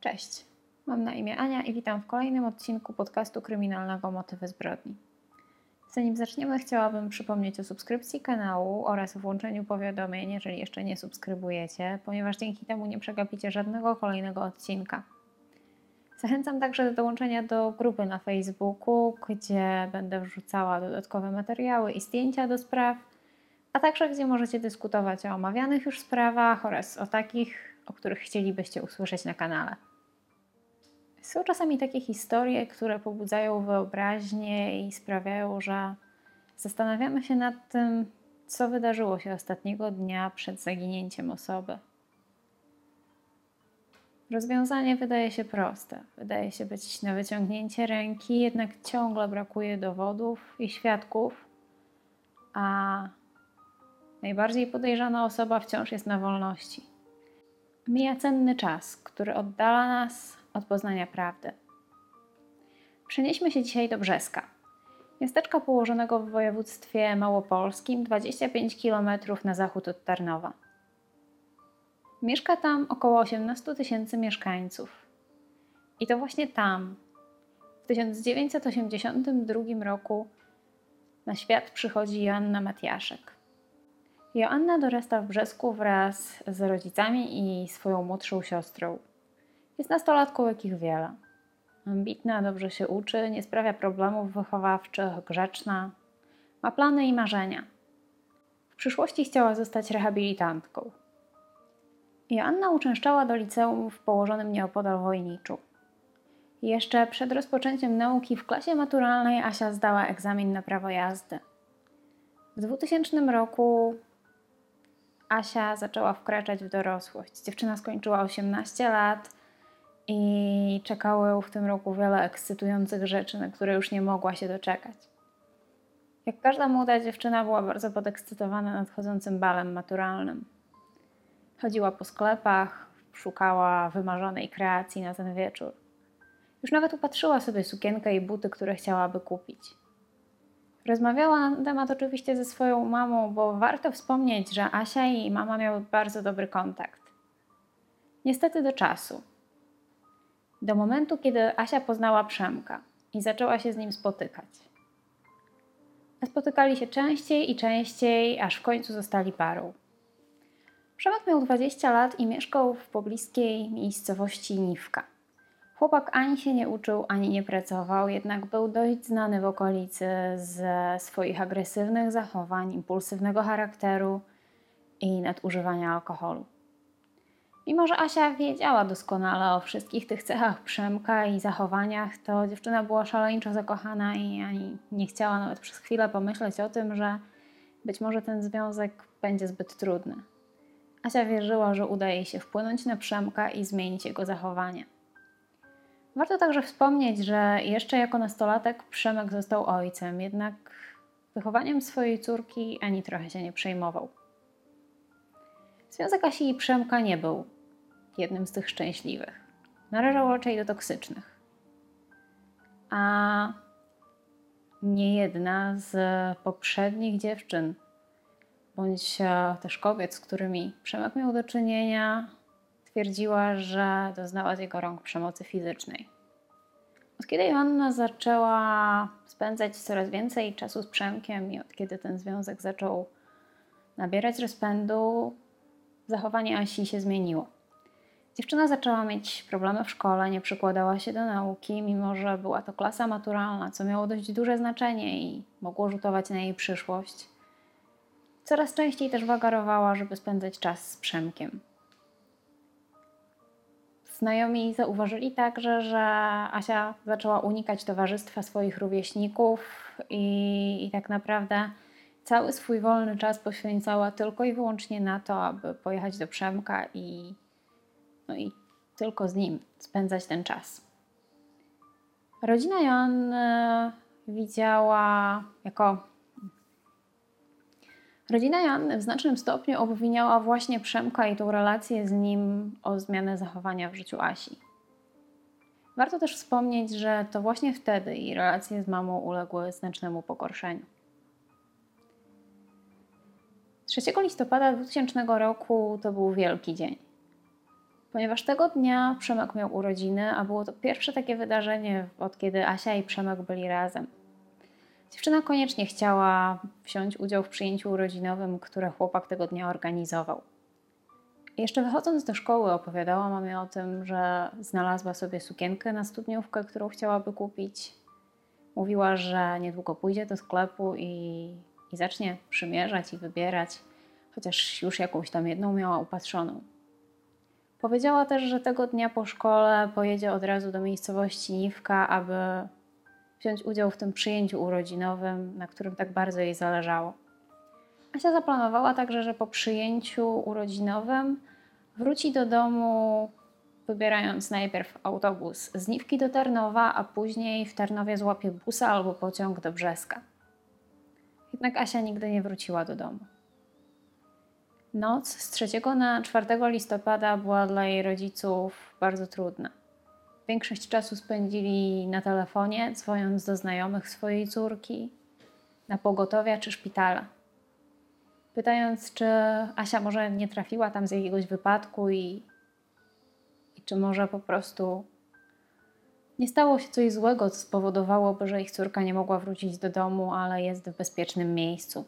Cześć, mam na imię Ania i witam w kolejnym odcinku podcastu kryminalnego Motywy Zbrodni. Zanim zaczniemy, chciałabym przypomnieć o subskrypcji kanału oraz o włączeniu powiadomień, jeżeli jeszcze nie subskrybujecie, ponieważ dzięki temu nie przegapicie żadnego kolejnego odcinka. Zachęcam także do dołączenia do grupy na Facebooku, gdzie będę wrzucała dodatkowe materiały i zdjęcia do spraw, a także gdzie możecie dyskutować o omawianych już sprawach oraz o takich, o których chcielibyście usłyszeć na kanale. Są czasami takie historie, które pobudzają wyobraźnię i sprawiają, że zastanawiamy się nad tym, co wydarzyło się ostatniego dnia przed zaginięciem osoby. Rozwiązanie wydaje się proste, wydaje się być na wyciągnięcie ręki, jednak ciągle brakuje dowodów i świadków, a najbardziej podejrzana osoba wciąż jest na wolności. Mija cenny czas, który oddala nas od poznania prawdy. Przenieśmy się dzisiaj do Brzeska, miasteczka położonego w województwie małopolskim, 25 km na zachód od Tarnowa. Mieszka tam około 18 tysięcy mieszkańców. I to właśnie tam, w 1982 roku, na świat przychodzi Joanna Matiaszek. Joanna dorasta w Brzesku wraz z rodzicami i swoją młodszą siostrą. Jest nastolatką, jakich wiele. Ambitna, dobrze się uczy, nie sprawia problemów wychowawczych, grzeczna. Ma plany i marzenia. W przyszłości chciała zostać rehabilitantką. Joanna uczęszczała do liceum w położonym nieopodal Wojniczu. Jeszcze przed rozpoczęciem nauki w klasie maturalnej Asia zdała egzamin na prawo jazdy. W 2000 roku Asia zaczęła wkraczać w dorosłość. Dziewczyna skończyła 18 lat i czekało ją w tym roku wiele ekscytujących rzeczy, na które już nie mogła się doczekać. Jak każda młoda dziewczyna była bardzo podekscytowana nadchodzącym balem maturalnym. Chodziła po sklepach, szukała wymarzonej kreacji na ten wieczór. Już nawet upatrzyła sobie sukienkę i buty, które chciałaby kupić. Rozmawiała na ten temat oczywiście ze swoją mamą, bo warto wspomnieć, że Asia i jej mama miały bardzo dobry kontakt. Niestety do czasu. Do momentu, kiedy Asia poznała Przemka i zaczęła się z nim spotykać. Spotykali się częściej i częściej, aż w końcu zostali parą. Przemek miał 20 lat i mieszkał w pobliskiej miejscowości Niwka. Chłopak ani się nie uczył, ani nie pracował, jednak był dość znany w okolicy ze swoich agresywnych zachowań, impulsywnego charakteru i nadużywania alkoholu. Mimo że Asia wiedziała doskonale o wszystkich tych cechach Przemka i zachowaniach, to dziewczyna była szaleńczo zakochana i ani nie chciała nawet przez chwilę pomyśleć o tym, że być może ten związek będzie zbyt trudny. Asia wierzyła, że uda jej się wpłynąć na Przemka i zmienić jego zachowanie. Warto także wspomnieć, że jeszcze jako nastolatek Przemek został ojcem, jednak wychowaniem swojej córki ani trochę się nie przejmował. Związek Asi i Przemka nie był jednym z tych szczęśliwych. Należał raczej do toksycznych. A niejedna z poprzednich dziewczyn bądź też kobiet, z którymi Przemek miał do czynienia, twierdziła, że doznała z jego rąk przemocy fizycznej. Od kiedy Joanna zaczęła spędzać coraz więcej czasu z Przemkiem i od kiedy ten związek zaczął nabierać rozpędu, zachowanie Asi się zmieniło. Dziewczyna zaczęła mieć problemy w szkole, nie przykładała się do nauki, mimo że była to klasa maturalna, co miało dość duże znaczenie i mogło rzutować na jej przyszłość. Coraz częściej też wagarowała, żeby spędzać czas z Przemkiem. Znajomi zauważyli także, że Asia zaczęła unikać towarzystwa swoich rówieśników i tak naprawdę cały swój wolny czas poświęcała tylko i wyłącznie na to, aby pojechać do Przemka i tylko z nim spędzać ten czas. Rodzina Joanny Rodzina Joanny w znacznym stopniu obwiniała właśnie Przemka i tą relację z nim o zmianę zachowania w życiu Asi. Warto też wspomnieć, że to właśnie wtedy jej relacje z mamą uległy znacznemu pogorszeniu. 3 listopada 2000 roku to był wielki dzień. Ponieważ tego dnia Przemek miał urodziny, a było to pierwsze takie wydarzenie, od kiedy Asia i Przemek byli razem. Dziewczyna koniecznie chciała wziąć udział w przyjęciu urodzinowym, które chłopak tego dnia organizował. Jeszcze wychodząc do szkoły opowiadała mamie o tym, że znalazła sobie sukienkę na studniówkę, którą chciałaby kupić. Mówiła, że niedługo pójdzie do sklepu i zacznie przymierzać i wybierać, chociaż już jakąś tam jedną miała upatrzoną. Powiedziała też, że tego dnia po szkole pojedzie od razu do miejscowości Niwka, aby wziąć udział w tym przyjęciu urodzinowym, na którym tak bardzo jej zależało. Asia zaplanowała także, że po przyjęciu urodzinowym wróci do domu, wybierając najpierw autobus z Niwki do Tarnowa, a później w Tarnowie złapie busa albo pociąg do Brzeska. Jednak Asia nigdy nie wróciła do domu. Noc z 3 na 4 listopada była dla jej rodziców bardzo trudna. Większość czasu spędzili na telefonie, dzwoniąc do znajomych swojej córki, na pogotowia czy szpitala. Pytając, czy Asia może nie trafiła tam z jakiegoś wypadku i czy może po prostu nie stało się coś złego, co spowodowałoby, że ich córka nie mogła wrócić do domu, ale jest w bezpiecznym miejscu.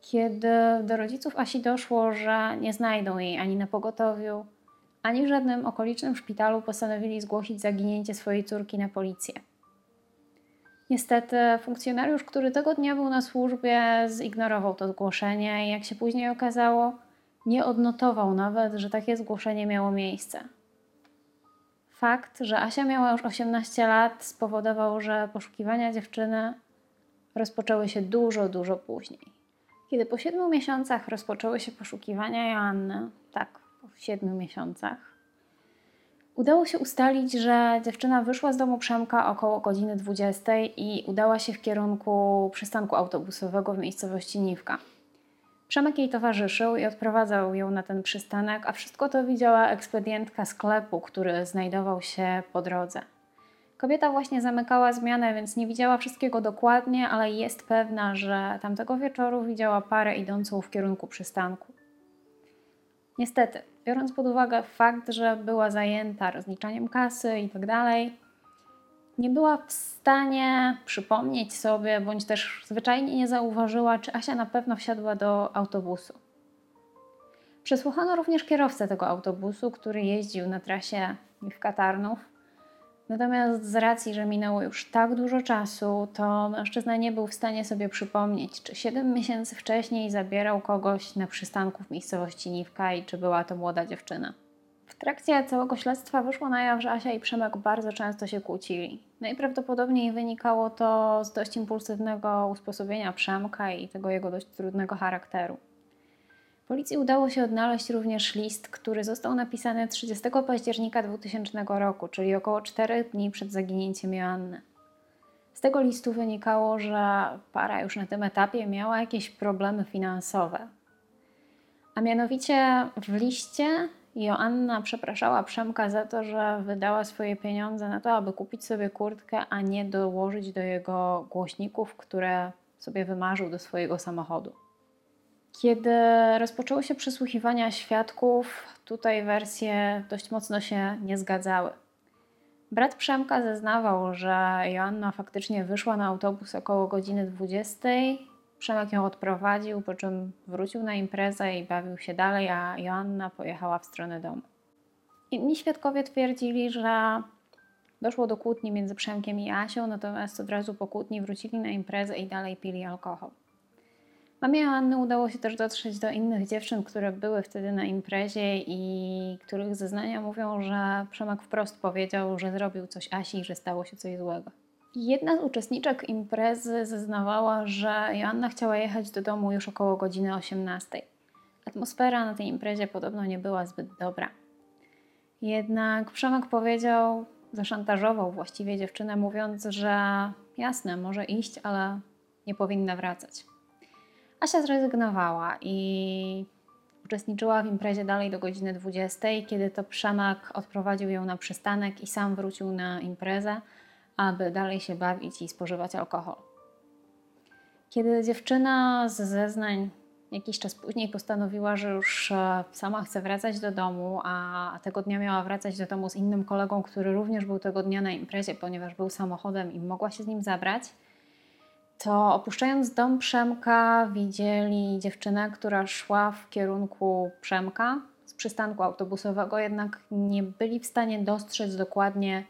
Kiedy do rodziców Asi doszło, że nie znajdą jej ani na pogotowiu, ani w żadnym okolicznym szpitalu, postanowili zgłosić zaginięcie swojej córki na policję. Niestety funkcjonariusz, który tego dnia był na służbie, zignorował to zgłoszenie i jak się później okazało, nie odnotował nawet, że takie zgłoszenie miało miejsce. Fakt, że Asia miała już 18 lat, spowodował, że poszukiwania dziewczyny rozpoczęły się dużo później. Kiedy po 7 miesiącach rozpoczęły się poszukiwania Joanny, udało się ustalić, że dziewczyna wyszła z domu Przemka około godziny 20 i udała się w kierunku przystanku autobusowego w miejscowości Niwka. Przemek jej towarzyszył i odprowadzał ją na ten przystanek, a wszystko to widziała ekspedientka sklepu, który znajdował się po drodze. Kobieta właśnie zamykała zmianę, więc nie widziała wszystkiego dokładnie, ale jest pewna, że tamtego wieczoru widziała parę idącą w kierunku przystanku. Niestety, biorąc pod uwagę fakt, że była zajęta rozliczaniem kasy itd., nie była w stanie przypomnieć sobie, bądź też zwyczajnie nie zauważyła, czy Asia na pewno wsiadła do autobusu. Przesłuchano również kierowcę tego autobusu, który jeździł na trasie Mińsk-Katarnów. Natomiast z racji, że minęło już tak dużo czasu, to mężczyzna nie był w stanie sobie przypomnieć, czy 7 miesięcy wcześniej zabierał kogoś na przystanku w miejscowości Niwka i czy była to młoda dziewczyna. W trakcie całego śledztwa wyszło na jaw, że Asia i Przemek bardzo często się kłócili. Najprawdopodobniej wynikało to z dość impulsywnego usposobienia Przemka i tego jego dość trudnego charakteru. Policji udało się odnaleźć również list, który został napisany 30 października 2000 roku, czyli około 4 dni przed zaginięciem Joanny. Z tego listu wynikało, że para już na tym etapie miała jakieś problemy finansowe. A mianowicie w liście Joanna przepraszała Przemka za to, że wydała swoje pieniądze na to, aby kupić sobie kurtkę, a nie dołożyć do jego głośników, które sobie wymarzył do swojego samochodu. Kiedy rozpoczęły się przesłuchiwania świadków, tutaj wersje dość mocno się nie zgadzały. Brat Przemka zeznawał, że Joanna faktycznie wyszła na autobus około godziny 20. Przemek ją odprowadził, po czym wrócił na imprezę i bawił się dalej, a Joanna pojechała w stronę domu. Inni świadkowie twierdzili, że doszło do kłótni między Przemkiem i Asią, natomiast od razu po kłótni wrócili na imprezę i dalej pili alkohol. Mamie Joanny udało się też dotrzeć do innych dziewczyn, które były wtedy na imprezie i których zeznania mówią, że Przemek wprost powiedział, że zrobił coś Asi i że stało się coś złego. Jedna z uczestniczek imprezy zeznawała, że Joanna chciała jechać do domu już około godziny 18. Atmosfera na tej imprezie podobno nie była zbyt dobra. Jednak Przemek powiedział, zaszantażował właściwie dziewczynę, mówiąc, że jasne, może iść, ale nie powinna wracać. Asia zrezygnowała i uczestniczyła w imprezie dalej do godziny 20, kiedy to Przemek odprowadził ją na przystanek i sam wrócił na imprezę, aby dalej się bawić i spożywać alkohol. Kiedy dziewczyna z zeznań Jakiś czas później postanowiła, że już sama chce wracać do domu, a tego dnia miała wracać do domu z innym kolegą, który również był tego dnia na imprezie, ponieważ był samochodem i mogła się z nim zabrać. To opuszczając dom Przemka widzieli dziewczynę, która szła w kierunku Przemka z przystanku autobusowego, jednak nie byli w stanie dostrzec dokładnie,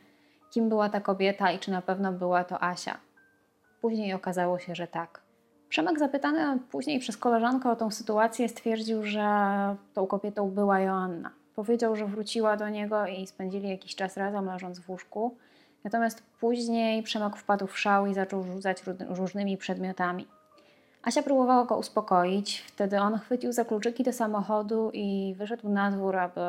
kim była ta kobieta i czy na pewno była to Asia. Później okazało się, że tak. Przemek, zapytany później przez koleżankę o tą sytuację, stwierdził, że tą kobietą była Joanna. Powiedział, że wróciła do niego i spędzili jakiś czas razem, leżąc w łóżku. Natomiast później Przemek wpadł w szał i zaczął rzucać różnymi przedmiotami. Asia próbowała go uspokoić. Wtedy on chwycił za kluczyki do samochodu i wyszedł na dwór, aby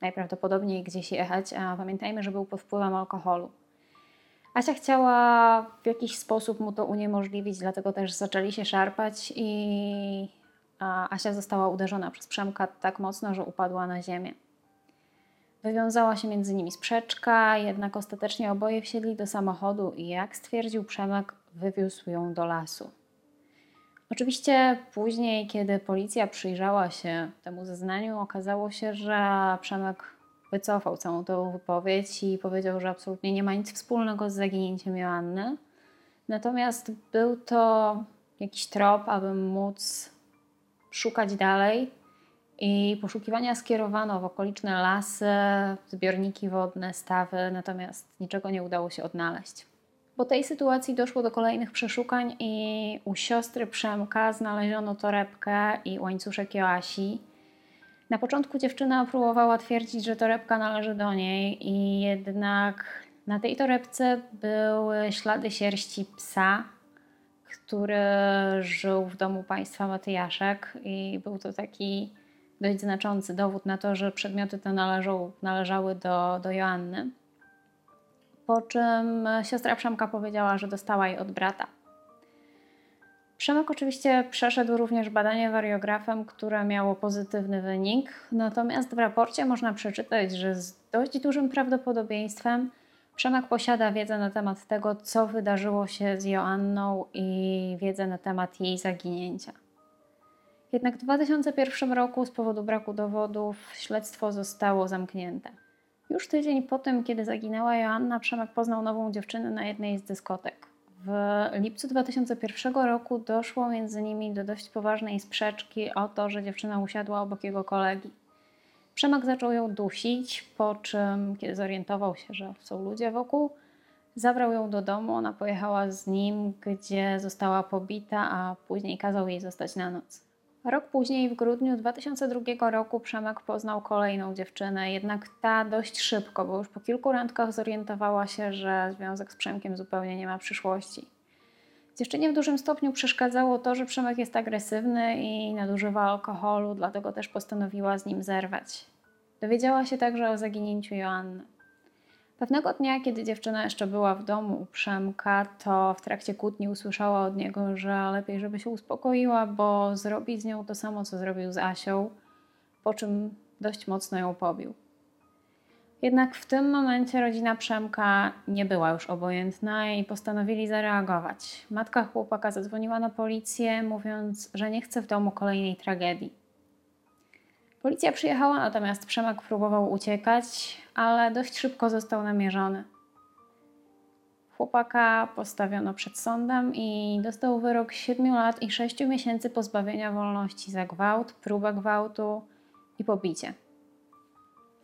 najprawdopodobniej gdzieś jechać, a pamiętajmy, że był pod wpływem alkoholu. Asia chciała w jakiś sposób mu to uniemożliwić, dlatego też zaczęli się szarpać i Asia została uderzona przez Przemka tak mocno, że upadła na ziemię. Wywiązała się między nimi sprzeczka, jednak ostatecznie oboje wsiedli do samochodu i, jak stwierdził Przemek, wywiózł ją do lasu. Oczywiście później, kiedy policja przyjrzała się temu zeznaniu, okazało się, że Przemek wycofał całą tą wypowiedź i powiedział, że absolutnie nie ma nic wspólnego z zaginięciem Joanny. Natomiast był to jakiś trop, aby móc szukać dalej, i poszukiwania skierowano w okoliczne lasy, zbiorniki wodne, stawy, natomiast niczego nie udało się odnaleźć. Po tej sytuacji doszło do kolejnych przeszukań i u siostry Przemka znaleziono torebkę i łańcuszek Joasi. Na początku dziewczyna próbowała twierdzić, że torebka należy do niej, i jednak na tej torebce były ślady sierści psa, który żył w domu państwa Matiaszek, i był to taki dość znaczący dowód na to, że przedmioty te należały do Joanny. Po czym siostra Przemka powiedziała, że dostała je od brata. Przemek oczywiście przeszedł również badanie wariografem, które miało pozytywny wynik, natomiast w raporcie można przeczytać, że z dość dużym prawdopodobieństwem Przemek posiada wiedzę na temat tego, co wydarzyło się z Joanną, i wiedzę na temat jej zaginięcia. Jednak w 2001 roku z powodu braku dowodów śledztwo zostało zamknięte. Już tydzień po tym, kiedy zaginęła Joanna, Przemek poznał nową dziewczynę na jednej z dyskotek. W lipcu 2001 roku doszło między nimi do dość poważnej sprzeczki o to, że dziewczyna usiadła obok jego kolegi. Przemek zaczął ją dusić, po czym, kiedy zorientował się, że są ludzie wokół, zabrał ją do domu, ona pojechała z nim, gdzie została pobita, a później kazał jej zostać na noc. Rok później, w grudniu 2002 roku, Przemek poznał kolejną dziewczynę, jednak ta dość szybko, bo już po kilku randkach zorientowała się, że związek z Przemkiem zupełnie nie ma przyszłości. Dziewczynie w dużym stopniu przeszkadzało to, że Przemek jest agresywny i nadużywa alkoholu, dlatego też postanowiła z nim zerwać. Dowiedziała się także o zaginięciu Joanny. Pewnego dnia, kiedy dziewczyna jeszcze była w domu u Przemka, to w trakcie kłótni usłyszała od niego, że lepiej, żeby się uspokoiła, bo zrobi z nią to samo, co zrobił z Asią, po czym dość mocno ją pobił. Jednak w tym momencie rodzina Przemka nie była już obojętna i postanowili zareagować. Matka chłopaka zadzwoniła na policję, mówiąc, że nie chce w domu kolejnej tragedii. Policja przyjechała, natomiast Przemek próbował uciekać, ale dość szybko został namierzony. Chłopaka postawiono przed sądem i dostał wyrok 7 lat i 6 miesięcy pozbawienia wolności za gwałt, próbę gwałtu i pobicie.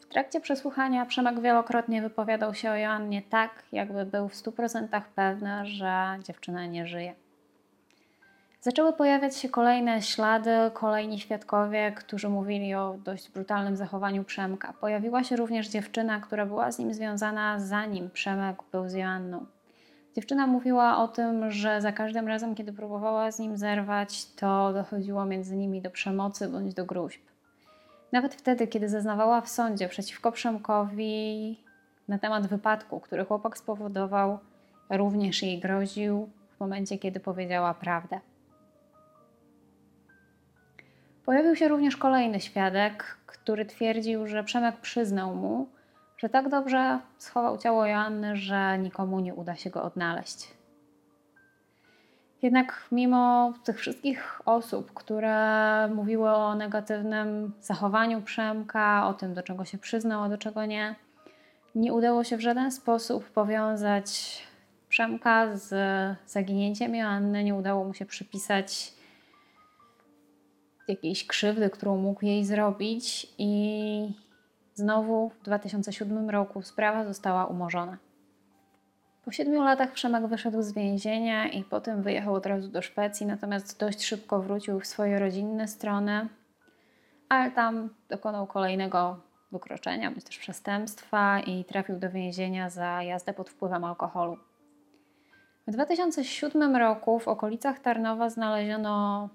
W trakcie przesłuchania Przemek wielokrotnie wypowiadał się o Joannie tak, jakby był w 100% pewny, że dziewczyna nie żyje. Zaczęły pojawiać się kolejne ślady, kolejni świadkowie, którzy mówili o dość brutalnym zachowaniu Przemka. Pojawiła się również dziewczyna, która była z nim związana, zanim Przemek był z Joanną. Dziewczyna mówiła o tym, że za każdym razem, kiedy próbowała z nim zerwać, to dochodziło między nimi do przemocy bądź do groźb. Nawet wtedy, kiedy zeznawała w sądzie przeciwko Przemkowi na temat wypadku, który chłopak spowodował, również jej groził w momencie, kiedy powiedziała prawdę. Pojawił się również kolejny świadek, który twierdził, że Przemek przyznał mu, że tak dobrze schował ciało Joanny, że nikomu nie uda się go odnaleźć. Jednak mimo tych wszystkich osób, które mówiły o negatywnym zachowaniu Przemka, o tym, do czego się przyznał, a do czego nie, nie udało się w żaden sposób powiązać Przemka z zaginięciem Joanny, nie udało mu się przypisać jakiejś krzywdy, którą mógł jej zrobić i znowu w 2007 roku sprawa została umorzona. Po 7 latach Przemek wyszedł z więzienia i potem wyjechał od razu do Szwecji, natomiast dość szybko wrócił w swoje rodzinne strony, ale tam dokonał kolejnego wykroczenia, bądź też przestępstwa i trafił do więzienia za jazdę pod wpływem alkoholu. W 2007 roku w okolicach Tarnowa znaleziono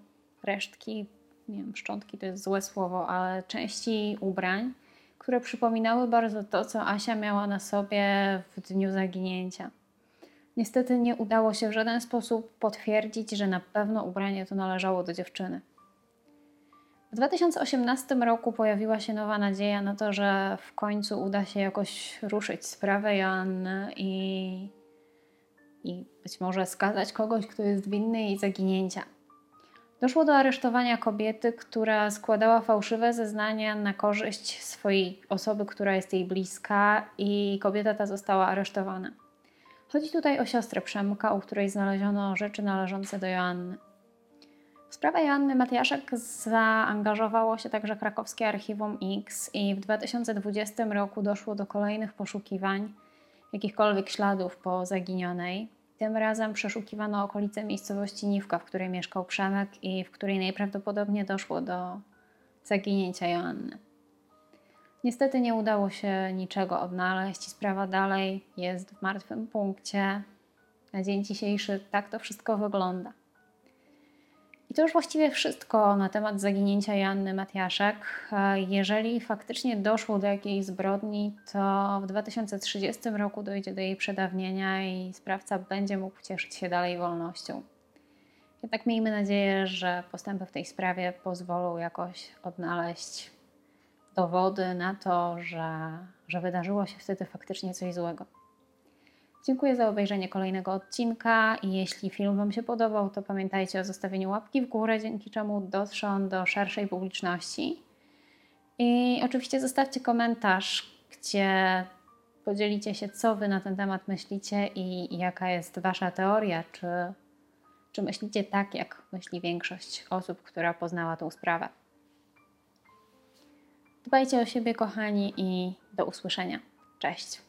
resztki, nie wiem, szczątki to jest złe słowo, ale części ubrań, które przypominały bardzo to, co Asia miała na sobie w dniu zaginięcia. Niestety nie udało się w żaden sposób potwierdzić, że na pewno ubranie to należało do dziewczyny. W 2018 roku pojawiła się nowa nadzieja na to, że w końcu uda się jakoś ruszyć sprawę Joanny i być może skazać kogoś, kto jest winny jej zaginięcia. Doszło do aresztowania kobiety, która składała fałszywe zeznania na korzyść swojej osoby, która jest jej bliska, i kobieta ta została aresztowana. Chodzi tutaj o siostrę Przemka, u której znaleziono rzeczy należące do Joanny. W sprawę Joanny Matiaszek zaangażowało się także krakowskie Archiwum X i w 2020 roku doszło do kolejnych poszukiwań jakichkolwiek śladów po zaginionej. Tym razem przeszukiwano okolice miejscowości Niwka, w której mieszkał Przemek i w której najprawdopodobniej doszło do zaginięcia Joanny. Niestety nie udało się niczego odnaleźć i sprawa dalej jest w martwym punkcie. Na dzień dzisiejszy tak to wszystko wygląda. I to już właściwie wszystko na temat zaginięcia Joanny Matiaszek. Jeżeli faktycznie doszło do jakiejś zbrodni, to w 2030 roku dojdzie do jej przedawnienia i sprawca będzie mógł cieszyć się dalej wolnością. Jednak miejmy nadzieję, że postępy w tej sprawie pozwolą jakoś odnaleźć dowody na to, że wydarzyło się wtedy faktycznie coś złego. Dziękuję za obejrzenie kolejnego odcinka i jeśli film Wam się podobał, to pamiętajcie o zostawieniu łapki w górę, dzięki czemu dotrze on do szerszej publiczności. I oczywiście zostawcie komentarz, gdzie podzielicie się, co Wy na ten temat myślicie i jaka jest Wasza teoria, czy myślicie tak, jak myśli większość osób, która poznała tą sprawę. Dbajcie o siebie, kochani, i do usłyszenia. Cześć!